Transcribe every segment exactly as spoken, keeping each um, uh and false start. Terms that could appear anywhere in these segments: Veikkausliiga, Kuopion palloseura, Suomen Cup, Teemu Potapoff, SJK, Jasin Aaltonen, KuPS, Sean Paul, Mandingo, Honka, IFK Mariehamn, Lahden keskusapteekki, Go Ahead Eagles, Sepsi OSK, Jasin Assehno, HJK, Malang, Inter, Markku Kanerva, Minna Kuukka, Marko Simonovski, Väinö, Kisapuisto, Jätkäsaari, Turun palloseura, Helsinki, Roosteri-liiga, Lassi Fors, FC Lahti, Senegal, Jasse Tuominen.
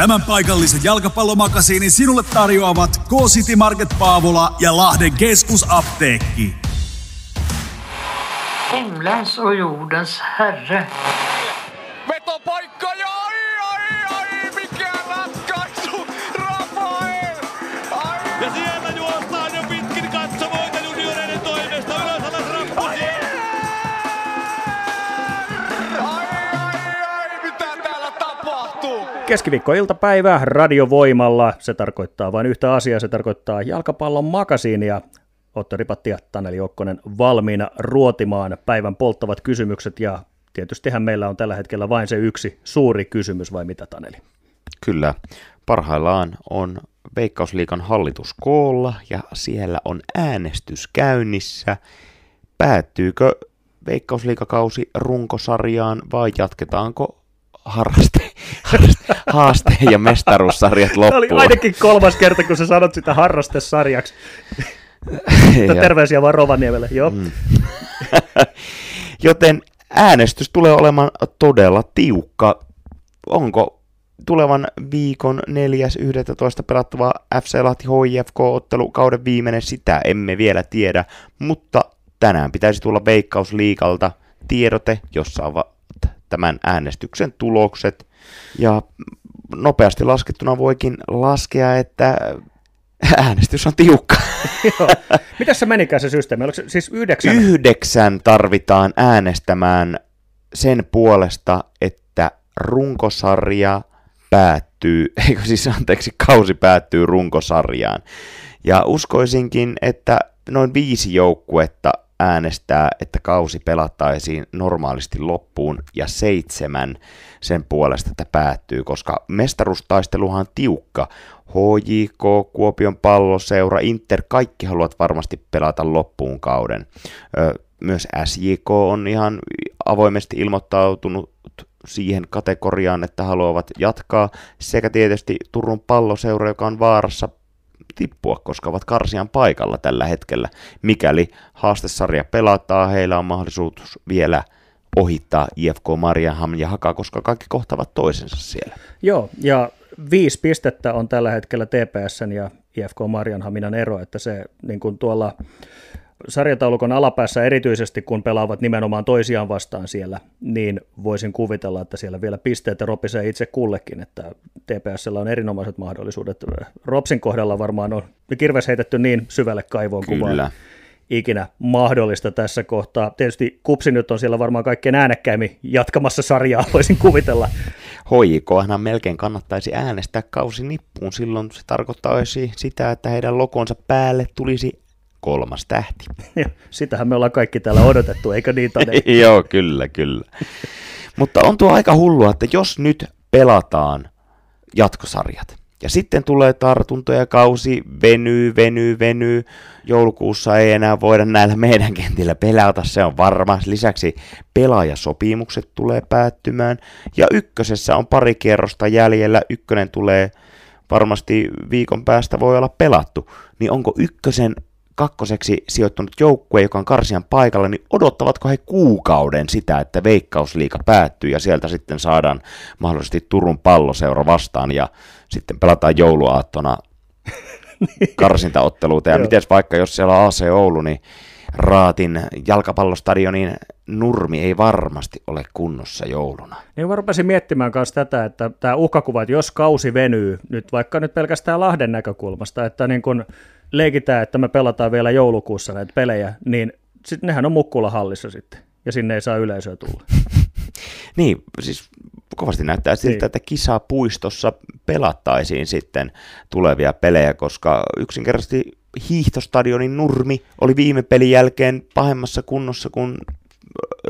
Tämän paikallisen jalkapallomakasiinin sinulle tarjoavat K-City Market Paavola ja Lahden keskusapteekki. Himlens och jordens herre. Vetopaikka ja ai ai ai, mikä ratkaisu, Rafael! Ai. Ja siellä juostaan jo pitkin katsomoita junioreiden toimesta, ylös alas rappusia. Ai ai ai, mitä täällä tapahtuu? Keskiviikkoiltapäivä radiovoimalla, se tarkoittaa vain yhtä asiaa, se tarkoittaa jalkapallon makasiinia. Otto Ripatti ja Taneli Joukkonen valmiina ruotimaan päivän polttavat kysymykset, ja tietystihän meillä on tällä hetkellä vain se yksi suuri kysymys, vai mitä, Taneli? Kyllä, parhaillaan on Veikkausliigan hallitus koolla ja siellä on äänestys käynnissä. Päättyykö Veikkausliigakausi runkosarjaan vai jatketaanko Harraste, harraste, haaste ja mestaruussarjat loppuun? Tämä oli ainakin kolmas kerta, kun sä sanot sitä harrastesarjaksi. Terveisiä vaan Rovaniemelle, joo. Mm. Joten äänestys tulee olemaan todella tiukka. Onko tulevan viikon neljäs yhdestoista pelattava F C Lahti H J K-ottelu kauden viimeinen, sitä emme vielä tiedä, mutta tänään pitäisi tulla Veikkausliigalta tiedote, jossa ovat tämän äänestyksen tulokset. Ja nopeasti laskettuna voikin laskea, että äänestys on tiukka. Mitäs se menikään se systeemi? Oliko se siis yhdeksän? Yhdeksän tarvitaan äänestämään sen puolesta, että runkosarja päättyy, eikö siis anteeksi, kausi päättyy runkosarjaan. Ja uskoisinkin, että noin viisi joukkuetta äänestää, että kausi pelattaisiin normaalisti loppuun, ja seitsemän sen puolesta, että päättyy, koska mestaruustaisteluhan on tiukka. H J K, Kuopion palloseura, Inter, kaikki haluat varmasti pelata loppuun kauden. Myös S J K on ihan avoimesti ilmoittautunut siihen kategoriaan, että haluavat jatkaa, sekä tietysti Turun palloseura, joka on vaarassa tippua, koska ovat karsian paikalla tällä hetkellä. Mikäli haastesarja pelataan, heillä on mahdollisuus vielä ohittaa I F K Mariehamn ja Haka, koska kaikki kohtavat toisensa siellä. Joo, ja viisi pistettä on tällä hetkellä T P S:n ja I F K Mariehamnin ero, että se niin kuin tuolla sarjataulukon alapäässä erityisesti, kun pelaavat nimenomaan toisiaan vastaan siellä, niin voisin kuvitella, että siellä vielä pisteitä ropisee itse kullekin, että T P S:llä on erinomaiset mahdollisuudet. Ropsin kohdalla varmaan on kirves heitetty niin syvälle kaivoon kuin vaan ikinä mahdollista tässä kohtaa. Tietysti Kupsi nyt on siellä varmaan kaikkein äänekkäimmin jatkamassa sarjaa, voisin kuvitella. H J K:han melkein kannattaisi äänestää kausinippuun, silloin se tarkoittaisi sitä, että heidän lokonsa päälle tulisi kolmas tähti. Sitähän me ollaan kaikki täällä odotettu, eikö niin, Tane? Joo, kyllä, kyllä. Mutta on tuo aika hullua, että jos nyt pelataan jatkosarjat, ja sitten tulee tartuntoja, kausi venyy, venyy, venyy. Joulukuussa ei enää voida näillä meidän kentillä pelata, se on varma. Lisäksi pelaajasopimukset tulee päättymään. Ja ykkösessä on pari kierrosta jäljellä. Ykkönen tulee varmasti viikon päästä, voi olla pelattu. Niin onko ykkösen kakkoseksi sijoittunut joukkue, joka on karsian paikalla, niin odottavatko he kuukauden sitä, että Veikkausliiga päättyy ja sieltä sitten saadaan mahdollisesti Turun palloseura vastaan ja sitten pelataan jouluaattona karsintaotteluita. Ja miten vaikka, jos siellä on A C Oulu, niin Raatin jalkapallostadionin nurmi ei varmasti ole kunnossa jouluna. Niin mä rupesin miettimään myös tätä, että tämä uhkakuva, että jos kausi venyy, nyt vaikka nyt pelkästään Lahden näkökulmasta, että niin kun leikitään, että me pelataan vielä joulukuussa näitä pelejä, niin sit nehän on Mukkulahallissa sitten, ja sinne ei saa yleisöä tulla. Niin, siis kovasti näyttää siltä, niin, että kisapuistossa pelattaisiin sitten tulevia pelejä, koska yksinkertaisesti hiihtostadionin nurmi oli viime pelin jälkeen pahemmassa kunnossa kuin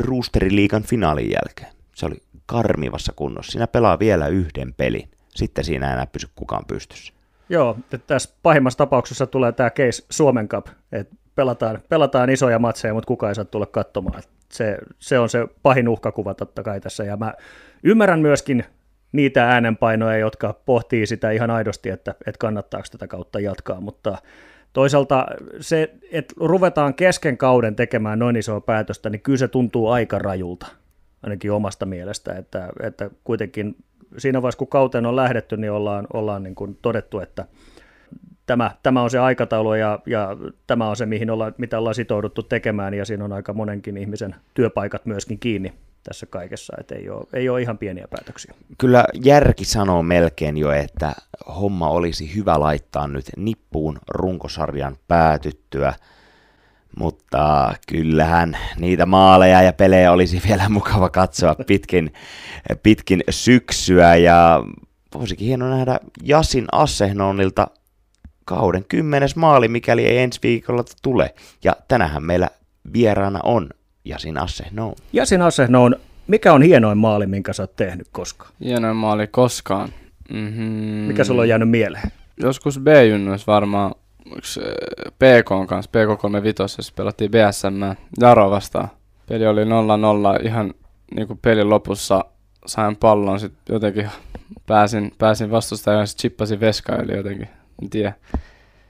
Roosteri-liigan finaalin jälkeen. Se oli karmivassa kunnossa. Siinä pelaa vielä yhden pelin. Sitten siinä ei enää pysy kukaan pystyssä. Joo, tässä pahimmassa tapauksessa tulee tämä case Suomen Cup, että pelataan, pelataan isoja matseja, mutta kukaan ei saa tulla katsomaan. Se, se on se pahin uhkakuva totta kai tässä, ja mä ymmärrän myöskin niitä äänenpainoja, jotka pohtii sitä ihan aidosti, että, että kannattaako tätä kautta jatkaa, mutta toisaalta se, että ruvetaan kesken kauden tekemään noin isoa päätöstä, niin kyllä se tuntuu aika rajulta, ainakin omasta mielestä, että, että kuitenkin siinä vaiheessa, kun kauteen on lähdetty, niin ollaan, ollaan niin kuin todettu, että tämä, tämä on se aikataulu ja, ja tämä on se, mihin olla, mitä ollaan sitouduttu tekemään, ja siinä on aika monenkin ihmisen työpaikat myöskin kiinni tässä kaikessa, että ei ole, ei ole ihan pieniä päätöksiä. Kyllä järki sanoo melkein jo, että homma olisi hyvä laittaa nyt nippuun runkosarjan päätyttyä, mutta kyllähän niitä maaleja ja pelejä olisi vielä mukava katsoa pitkin, pitkin syksyä, ja olisikin hieno nähdä Jasin Assehnonilta kauden kymmenes maali, mikäli ei ensi viikolla tule, ja tänähän meillä vieraana on Jasin Assehnoun. Jasin Assehnoun, mikä on hienoin maali, minkä sä oot tehnyt koskaan? Hienoin maali koskaan. Mm-hmm. Mikä sulla on jäänyt mieleen? Joskus B-junnoissa varmaan P K:n kanssa, P K kolmekymmentäviisi, pelattiin B S M Jaro vastaan. Peli oli nolla nolla, ihan niin kuin pelin lopussa sain pallon, sitten jotenkin pääsin, pääsin vastustajan ja sitten chippasin veskaan, eli jotenkin, en tiedä.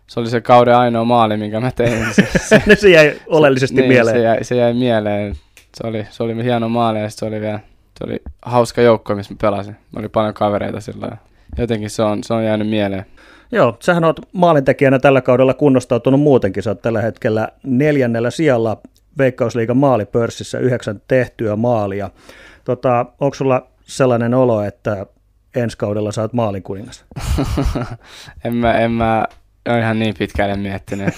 Se oli se kauden ainoa maali, minkä mä tein. Se, se, se jäi oleellisesti se, niin, mieleen. Se jäi, se jäi mieleen. Se oli, se oli hieno maali ja se oli, vielä, se oli hauska joukko, missä mä pelasin. Oli paljon kavereita sillä. Jotenkin se on, se on jäänyt mieleen. Joo, sähän oot maalintekijänä tällä kaudella kunnostautunut muutenkin. Sä oot tällä hetkellä neljännellä sijalla Veikkausliigan maalipörssissä, yhdeksän tehtyä maalia. Tota, onko sulla sellainen olo, että ensi kaudella sä oot maalin kuningas? en mä... En mä... Olen ihan niin pitkälle miettinyt.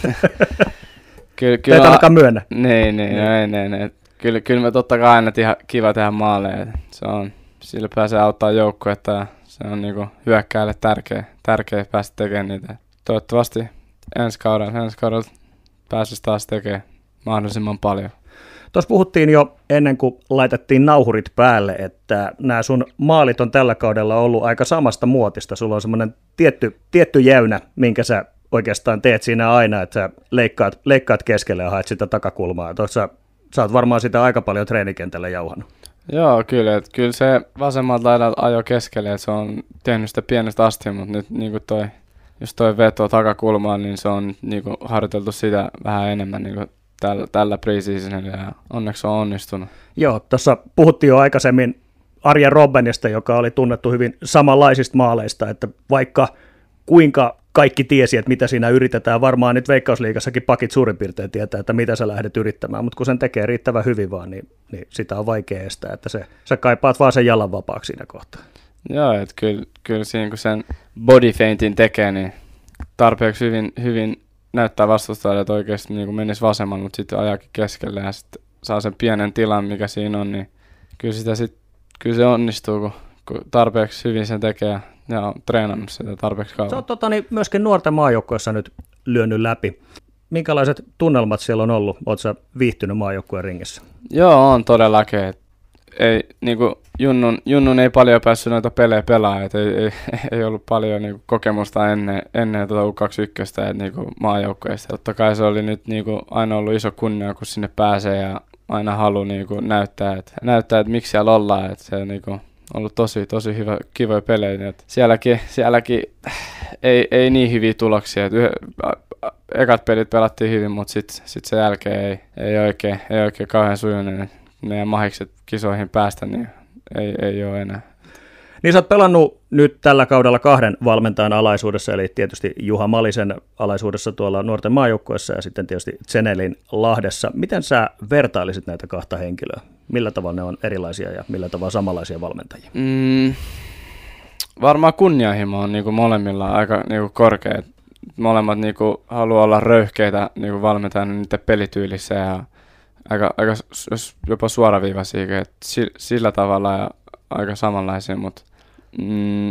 Kyllä, kyllä teitä alkaa myönnä. Niin, niin, no, ei, niin, niin. Kyllä, kyllä me totta kai aina ihan kiva tehdä maaleja. Se on, sillä pääsee auttaa joukkuetta ja se on niinku hyökkääjälle tärkeä, tärkeä päästä tekemään niitä. Toivottavasti ensi kaudella, ensi kaudella pääsisi taas tekemään mahdollisimman paljon. Tuossa puhuttiin jo ennen kuin laitettiin nauhurit päälle, että nämä sun maalit on tällä kaudella ollut aika samasta muotista. Sulla on semmoinen tietty, tietty jäynä, minkä sä oikeastaan teet siinä aina, että sä leikkaat, leikkaat keskelle ja haet sitä takakulmaa. Tuossa sä oot varmaan sitä aika paljon treenikentällä jauhannut. Joo, kyllä. Että kyllä se vasemmalta laidalta ajo keskelle, että se on tehnyt sitä pienestä asti, mutta nyt niin kuin toi, jos toi veto takakulmaan, niin se on niin kuin harjoiteltu sitä vähän enemmän niin kuin Tällä, tällä preseasonilla ja onneksi on onnistunut. Joo, tuossa puhuttiin jo aikaisemmin Arjen Robbenista, joka oli tunnettu hyvin samanlaisista maaleista, että vaikka kuinka kaikki tiesi, että mitä siinä yritetään, varmaan nyt Veikkausliigassakin pakit suurin piirtein tietää, että mitä sä lähdet yrittämään, mutta kun sen tekee riittävän hyvin vaan, niin, niin sitä on vaikea estää, että se, sä kaipaat vaan sen jalan vapaaksi siinä kohtaa. Joo, että kyllä, kyllä siinä kun sen body feintin tekee, niin tarpeeksi hyvin, hyvin näyttää vastustajalle, että oikeasti niin menisi vasemmalle, mutta sitten ajakin keskelle ja sitten saa sen pienen tilan, mikä siinä on, niin kyllä, sitä sit, kyllä se onnistuu, kun, kun tarpeeksi hyvin sen tekee ja on treenannut sitä tarpeeksi kauan. Sä oot tota, niin myöskin nuorten maajoukkueessa nyt lyönyt läpi. Minkälaiset tunnelmat siellä on ollut? Oot sä viihtynyt maajoukkueen ringissä? Joo, on todellakin. Ei, niin kuin junnun, junnun ei paljon päässyt noita pelejä pelaamaan, ei, ei, ei ollut paljon niin kuin kokemusta ennen, ennen tuota U kaksikymmentäyksi niin kuin maajoukkueista. Totta kai se oli nyt niin kuin aina ollut iso kunnia, kun sinne pääsee ja aina haluaa niin kuin näyttää, että, näyttää, että miksi siellä ollaan. Että se on niin kuin ollut tosi, tosi hyvä, kivoja pelejä. Että sielläkin sielläkin ei, ei niin hyviä tuloksia. Että yh, ekat pelit pelattiin hyvin, mutta sitten sit sen jälkeen ei, ei, oikein, ei oikein kauhean sujunut. Meidän mahikset kisoihin päästä, niin ei, ei ole enää. Niin sä oot pelannut nyt tällä kaudella kahden valmentajan alaisuudessa, eli tietysti Juha Malisen alaisuudessa tuolla nuorten maajoukkueessa ja sitten tietysti Tsenelin Lahdessa. Miten sä vertailisit näitä kahta henkilöä? Millä tavalla ne on erilaisia ja millä tavalla samanlaisia valmentajia? Mm, varmaan kunnianhimo on niin kuin molemmilla aika niin kuin korkea. Molemmat niin kuin haluaa olla röyhkeitä niin kuin valmentajana niiden pelityylissä ja Aika, aika jopa suoraviivaisia, sillä tavalla ja aika samanlaisia, mutta mm,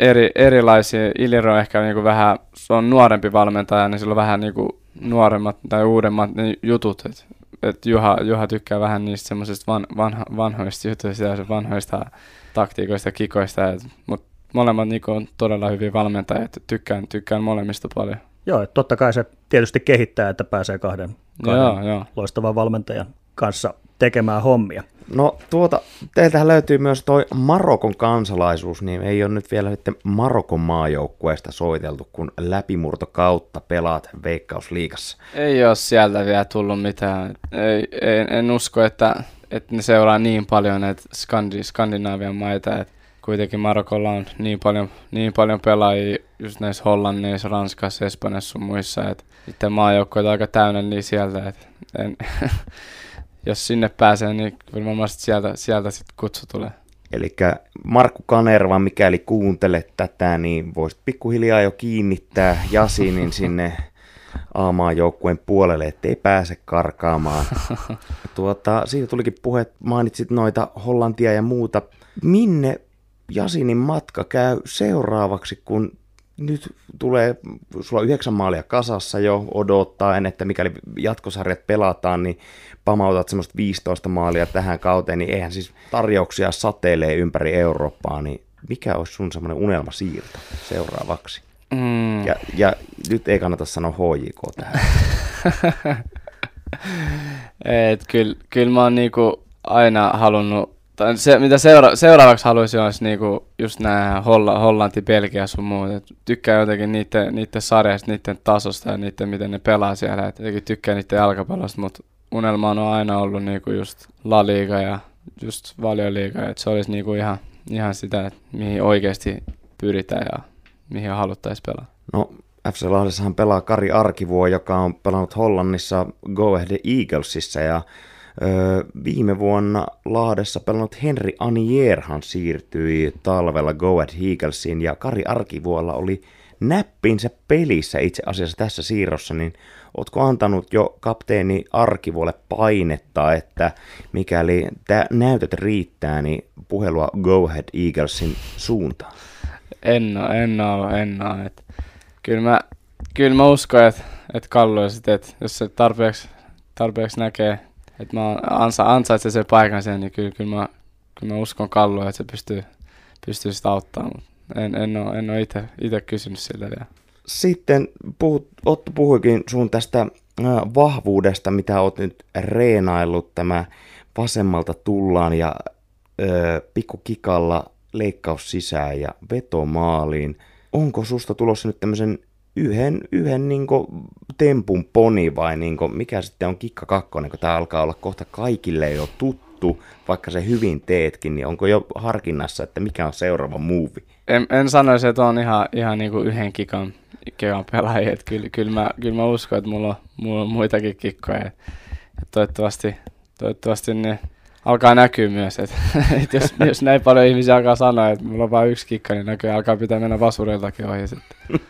eri, erilaisia. Iliro on ehkä niinku vähän, se on nuorempi valmentaja, niin sillä on vähän niinku nuoremmat tai uudemmat ne jutut. Et, et Juha, Juha tykkää vähän niistä semmoisista van, vanho, vanhoista jutuista ja vanhoista taktiikoista ja kikoista, mutta molemmat niinku on todella hyviä valmentajia, että tykkään, tykkään molemmista paljon. Joo, totta kai se tietysti kehittää, että pääsee kahden, kahden joo, loistavan joo. valmentajan kanssa tekemään hommia. No tuota, teiltähän löytyy myös toi Marokon kansalaisuus, niin ei ole nyt vielä sitten Marokon maajoukkueesta soiteltu, kun läpimurto kautta pelaat Veikkausliigassa. Ei ole sieltä vielä tullut mitään. Ei, ei, en usko, että, että ne seuraa niin paljon näitä Skandi, Skandinaavian maita, että kuitenkin Marokolla on niin paljon, niin paljon pelaajia just näissä Hollannissa, Ranskassa, Espanjassa ja muissa, että sitten maajoukkoja on aika täynnä niin sieltä, että en, jos sinne pääsee, niin varmaan sieltä, sieltä sitten kutsu tulee. Eli Markku Kanerva, mikäli kuuntelet tätä, niin voisit pikkuhiljaa jo kiinnittää Jasinin sinne A-maajoukkueen puolelle, ettei pääse karkaamaan. Tuota, siitä tulikin puhe, mainitsit noita Hollantia ja muuta. Minne Jasinin matka käy seuraavaksi, kun nyt tulee, sulla on yhdeksän maalia kasassa jo odottaen, että mikäli jatkosarjat pelataan, niin pamautat semmoista viisitoista maalia tähän kauteen, niin eihän siis tarjouksia sateilee ympäri Eurooppaa, niin mikä olisi sun semmoinen unelmasiirto seuraavaksi? Mm. Ja, ja nyt ei kannata sanoa H J K tähän. Et kyllä, kyllä mä oon niinku aina halunnut, tai se, mitä seura- seuraavaksi haluaisin olisi niinku just nää Holla- Hollanti, Belgia sun muut. Et tykkään jotenkin niiden, niiden sarjasta, niiden tasosta ja niiden miten ne pelaa siellä. Et jotenkin tykkään niiden jalkapallosta, mutta unelma on aina ollut niinku just La Liga ja just Valioliiga. Et se olisi niinku ihan, ihan sitä, että mihin oikeasti pyritään ja mihin haluttaisiin pelaa. No F C Lahdessahan pelaa Kari Arkivuo, joka on pelannut Hollannissa Go Ahead Eaglesissa ja öö, viime vuonna Lahdessa pelannut Henri Anierhan siirtyi talvella Go Ahead Eaglesiin ja Kari Arkivuolla oli näppinsä pelissä itse asiassa tässä siirrossa, niin ootko antanut jo kapteeni Arkivuolle painetta, että mikäli tää näytöt riittää, niin puhelua Go Ahead Eaglesin suuntaan? En oo, en oo, en oo. Kyllä mä, kyl mä uskon, että et Kallu sit, et jos se tarpeeksi, tarpeeksi näkee, että mä ansa, ansaitsen sen paikan sen, niin kyllä kyl mä, kyl mä uskon Kallu, että se pystyy, pystyy sitä auttamaan. Mut en, en oo, en oo ite, ite kysynyt siltä vielä. Sitten puhut, Otto puhuikin sun tästä vahvuudesta, mitä oot nyt reenaillut tämä vasemmalta tullaan ja öö, pikkukikalla leikkaus sisään ja veto maaliin. Onko susta tulossa nyt tämmöisen yhden, yhden niinku tempun poni vai niinku, mikä sitten on kikka kakkonen, kun tämä alkaa olla kohta kaikille jo tuttu, vaikka se hyvin teetkin, niin onko jo harkinnassa, että mikä on seuraava muuvi? En, en sanoisi, että on ihan, ihan niinku yhden kikan, kikan pelaajia. Kyllä, kyllä, mä, kyllä mä uskon, että mulla on, mulla on muitakin kikkoja. Et toivottavasti toivottavasti ne alkaa näkyä myös, että et jos, jos näin paljon ihmisiä alkaa sanoa, että mulla on vain yksi kikka, niin näköjään alkaa pitää mennä vasureiltakin ohi sitten.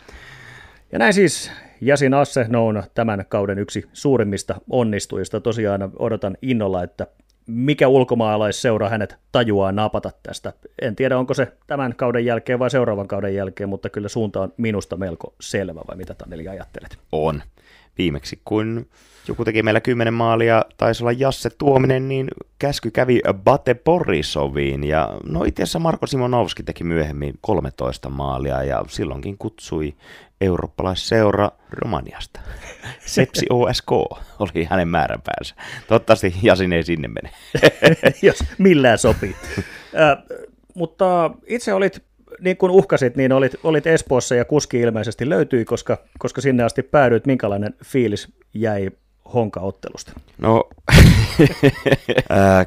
Ja näin siis Jasin Aaltonen on tämän kauden yksi suurimmista onnistujista. Tosiaan odotan innolla, että mikä ulkomaalaisseura hänet tajuaa napata tästä. En tiedä, onko se tämän kauden jälkeen vai seuraavan kauden jälkeen, mutta kyllä suunta on minusta melko selvä, vai mitä Taneli ajattelet? On. Viimeksi kun joku teki meillä kymmenen maalia, taisi olla Jasse Tuominen, niin käsky kävi BATE Borisoviin. Ja no itse asiassa Marko Simonovski teki myöhemmin kolmetoista maalia ja silloinkin kutsui eurooppalaisseura Romaniasta. Sepsi O S K oli hänen määränpäänsä. Toivottavasti Jasin ei sinne mene. Jos millään sopii. Äh, mutta itse olit, niin kuin uhkasit, niin olit, olit Espoossa ja kuski ilmeisesti löytyi, koska, koska sinne asti päädyit. Minkälainen fiilis jäi Honka-ottelusta? No,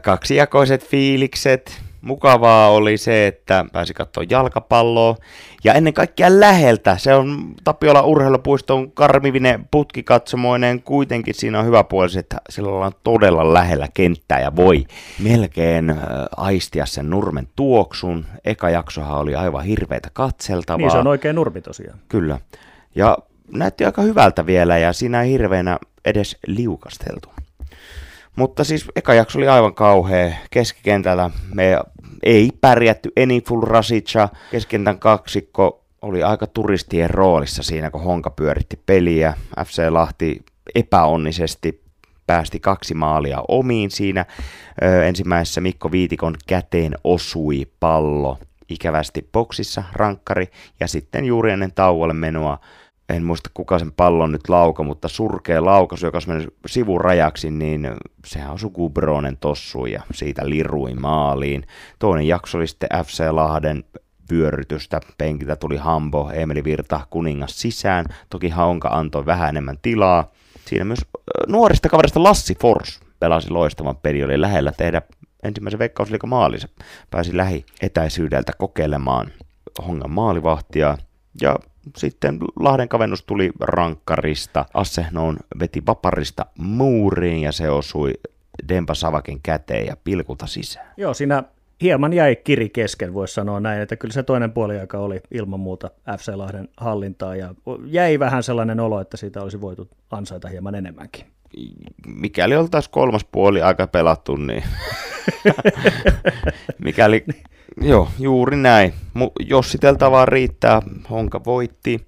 kaksijakoiset fiilikset. Mukavaa oli se, että pääsi katsoa jalkapalloa ja ennen kaikkea läheltä. Se on Tapiolan urheilupuiston karmivinen putkikatsomoinen. Kuitenkin siinä on hyvä puoli, että sillä ollaan todella lähellä kenttää ja voi melkein aistia sen nurmen tuoksun. Eka jaksohan oli aivan hirveitä katseltavaa. Niin, se on oikein nurmi tosiaan. Kyllä. Ja näytti aika hyvältä vielä ja siinä ei hirveänä edes liukasteltu. Mutta siis eka jakso oli aivan kauhea. Keskikentällä me ei pärjätty. Eniful Rasica, keskentän kaksikko, oli aika turistien roolissa siinä, kun Honka pyöritti peliä. F C Lahti epäonnisesti päästi kaksi maalia omiin siinä. Ö, ensimmäisessä Mikko Viitikon käteen osui pallo. Ikävästi boksissa rankkari ja sitten juuri ennen tauolle menoa. En muista, kuka sen pallon nyt lauko, mutta surkea laukaisu, joka meni sivurajaksi, niin sehän osui Gubronen tossuun ja siitä lirui maaliin. Toinen jakso oli sitten F C Lahden vyörytystä. Penkiltä tuli Hambo, Emil Virta, kuningas sisään. Toki Honka antoi vähän enemmän tilaa. Siinä myös nuorista kaverista Lassi Fors pelasi loistavan peli, oli lähellä tehdä ensimmäisen Veikkausliigan maalinsa. Pääsi lähietäisyydeltä kokeilemaan Hongan maalivahtia ja sitten Lahden kavennus tuli rankkarista. Assehnoon veti vaparista muuriin ja se osui Demba Savakin käteen ja pilkulta sisään. Joo, siinä hieman jäi kiri kesken, voisi sanoa näin, että kyllä se toinen puoliaika oli ilman muuta F C Lahden hallintaa ja jäi vähän sellainen olo, että siitä olisi voitu ansaita hieman enemmänkin. Mikäli oltaisiin kolmas puoliaika pelattu, niin mikäli... Joo, juuri näin. Jos siteltä vaan riittää, Honka voitti.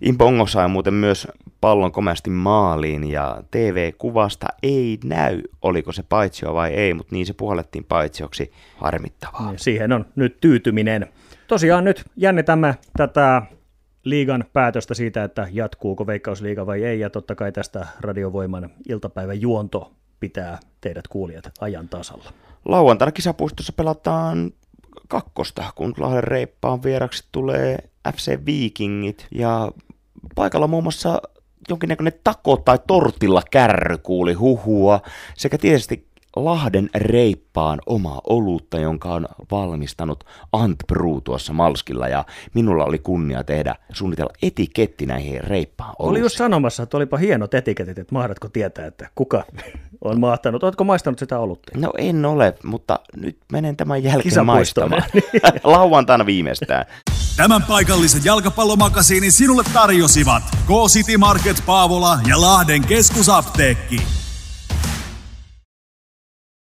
Imbongo sai muuten myös pallon komeasti maaliin ja T V-kuvasta ei näy, oliko se paitsio vai ei, mutta niin se puhallettiin paitsioksi. Harmittavaa. Ja siihen on nyt tyytyminen. Tosiaan nyt jännitämme tätä liigan päätöstä siitä, että jatkuuko Veikkausliiga vai ei, ja totta kai tästä Radiovoiman iltapäivän juonto pitää teidät kuulijat ajan tasalla. Lauantaina Kisapuistossa pelataan kakkosta, kun Lahden reippaan vieraksi tulee F C Vikingit ja paikalla muun muassa jonkinnäköinen tako- tai tortillakärry kuuli huhua sekä tietysti Lahden reippaan omaa olutta, jonka on valmistanut Ant Brew tuossa Malskilla, ja minulla oli kunnia tehdä suunnitella etiketti näihin reippaan oluisiin. Oli just sanomassa, että olipa hienot etiketit, että mahdatko tietää, että kuka on mahtanut. Oletko maistanut sitä olutta? No en ole, mutta nyt menen tämän jälkeen maistamaan. Lauantaina viimeistään. Tämän paikallisen jalkapallomakasiinin sinulle tarjosivat K-City Market Paavola ja Lahden keskusapteekki.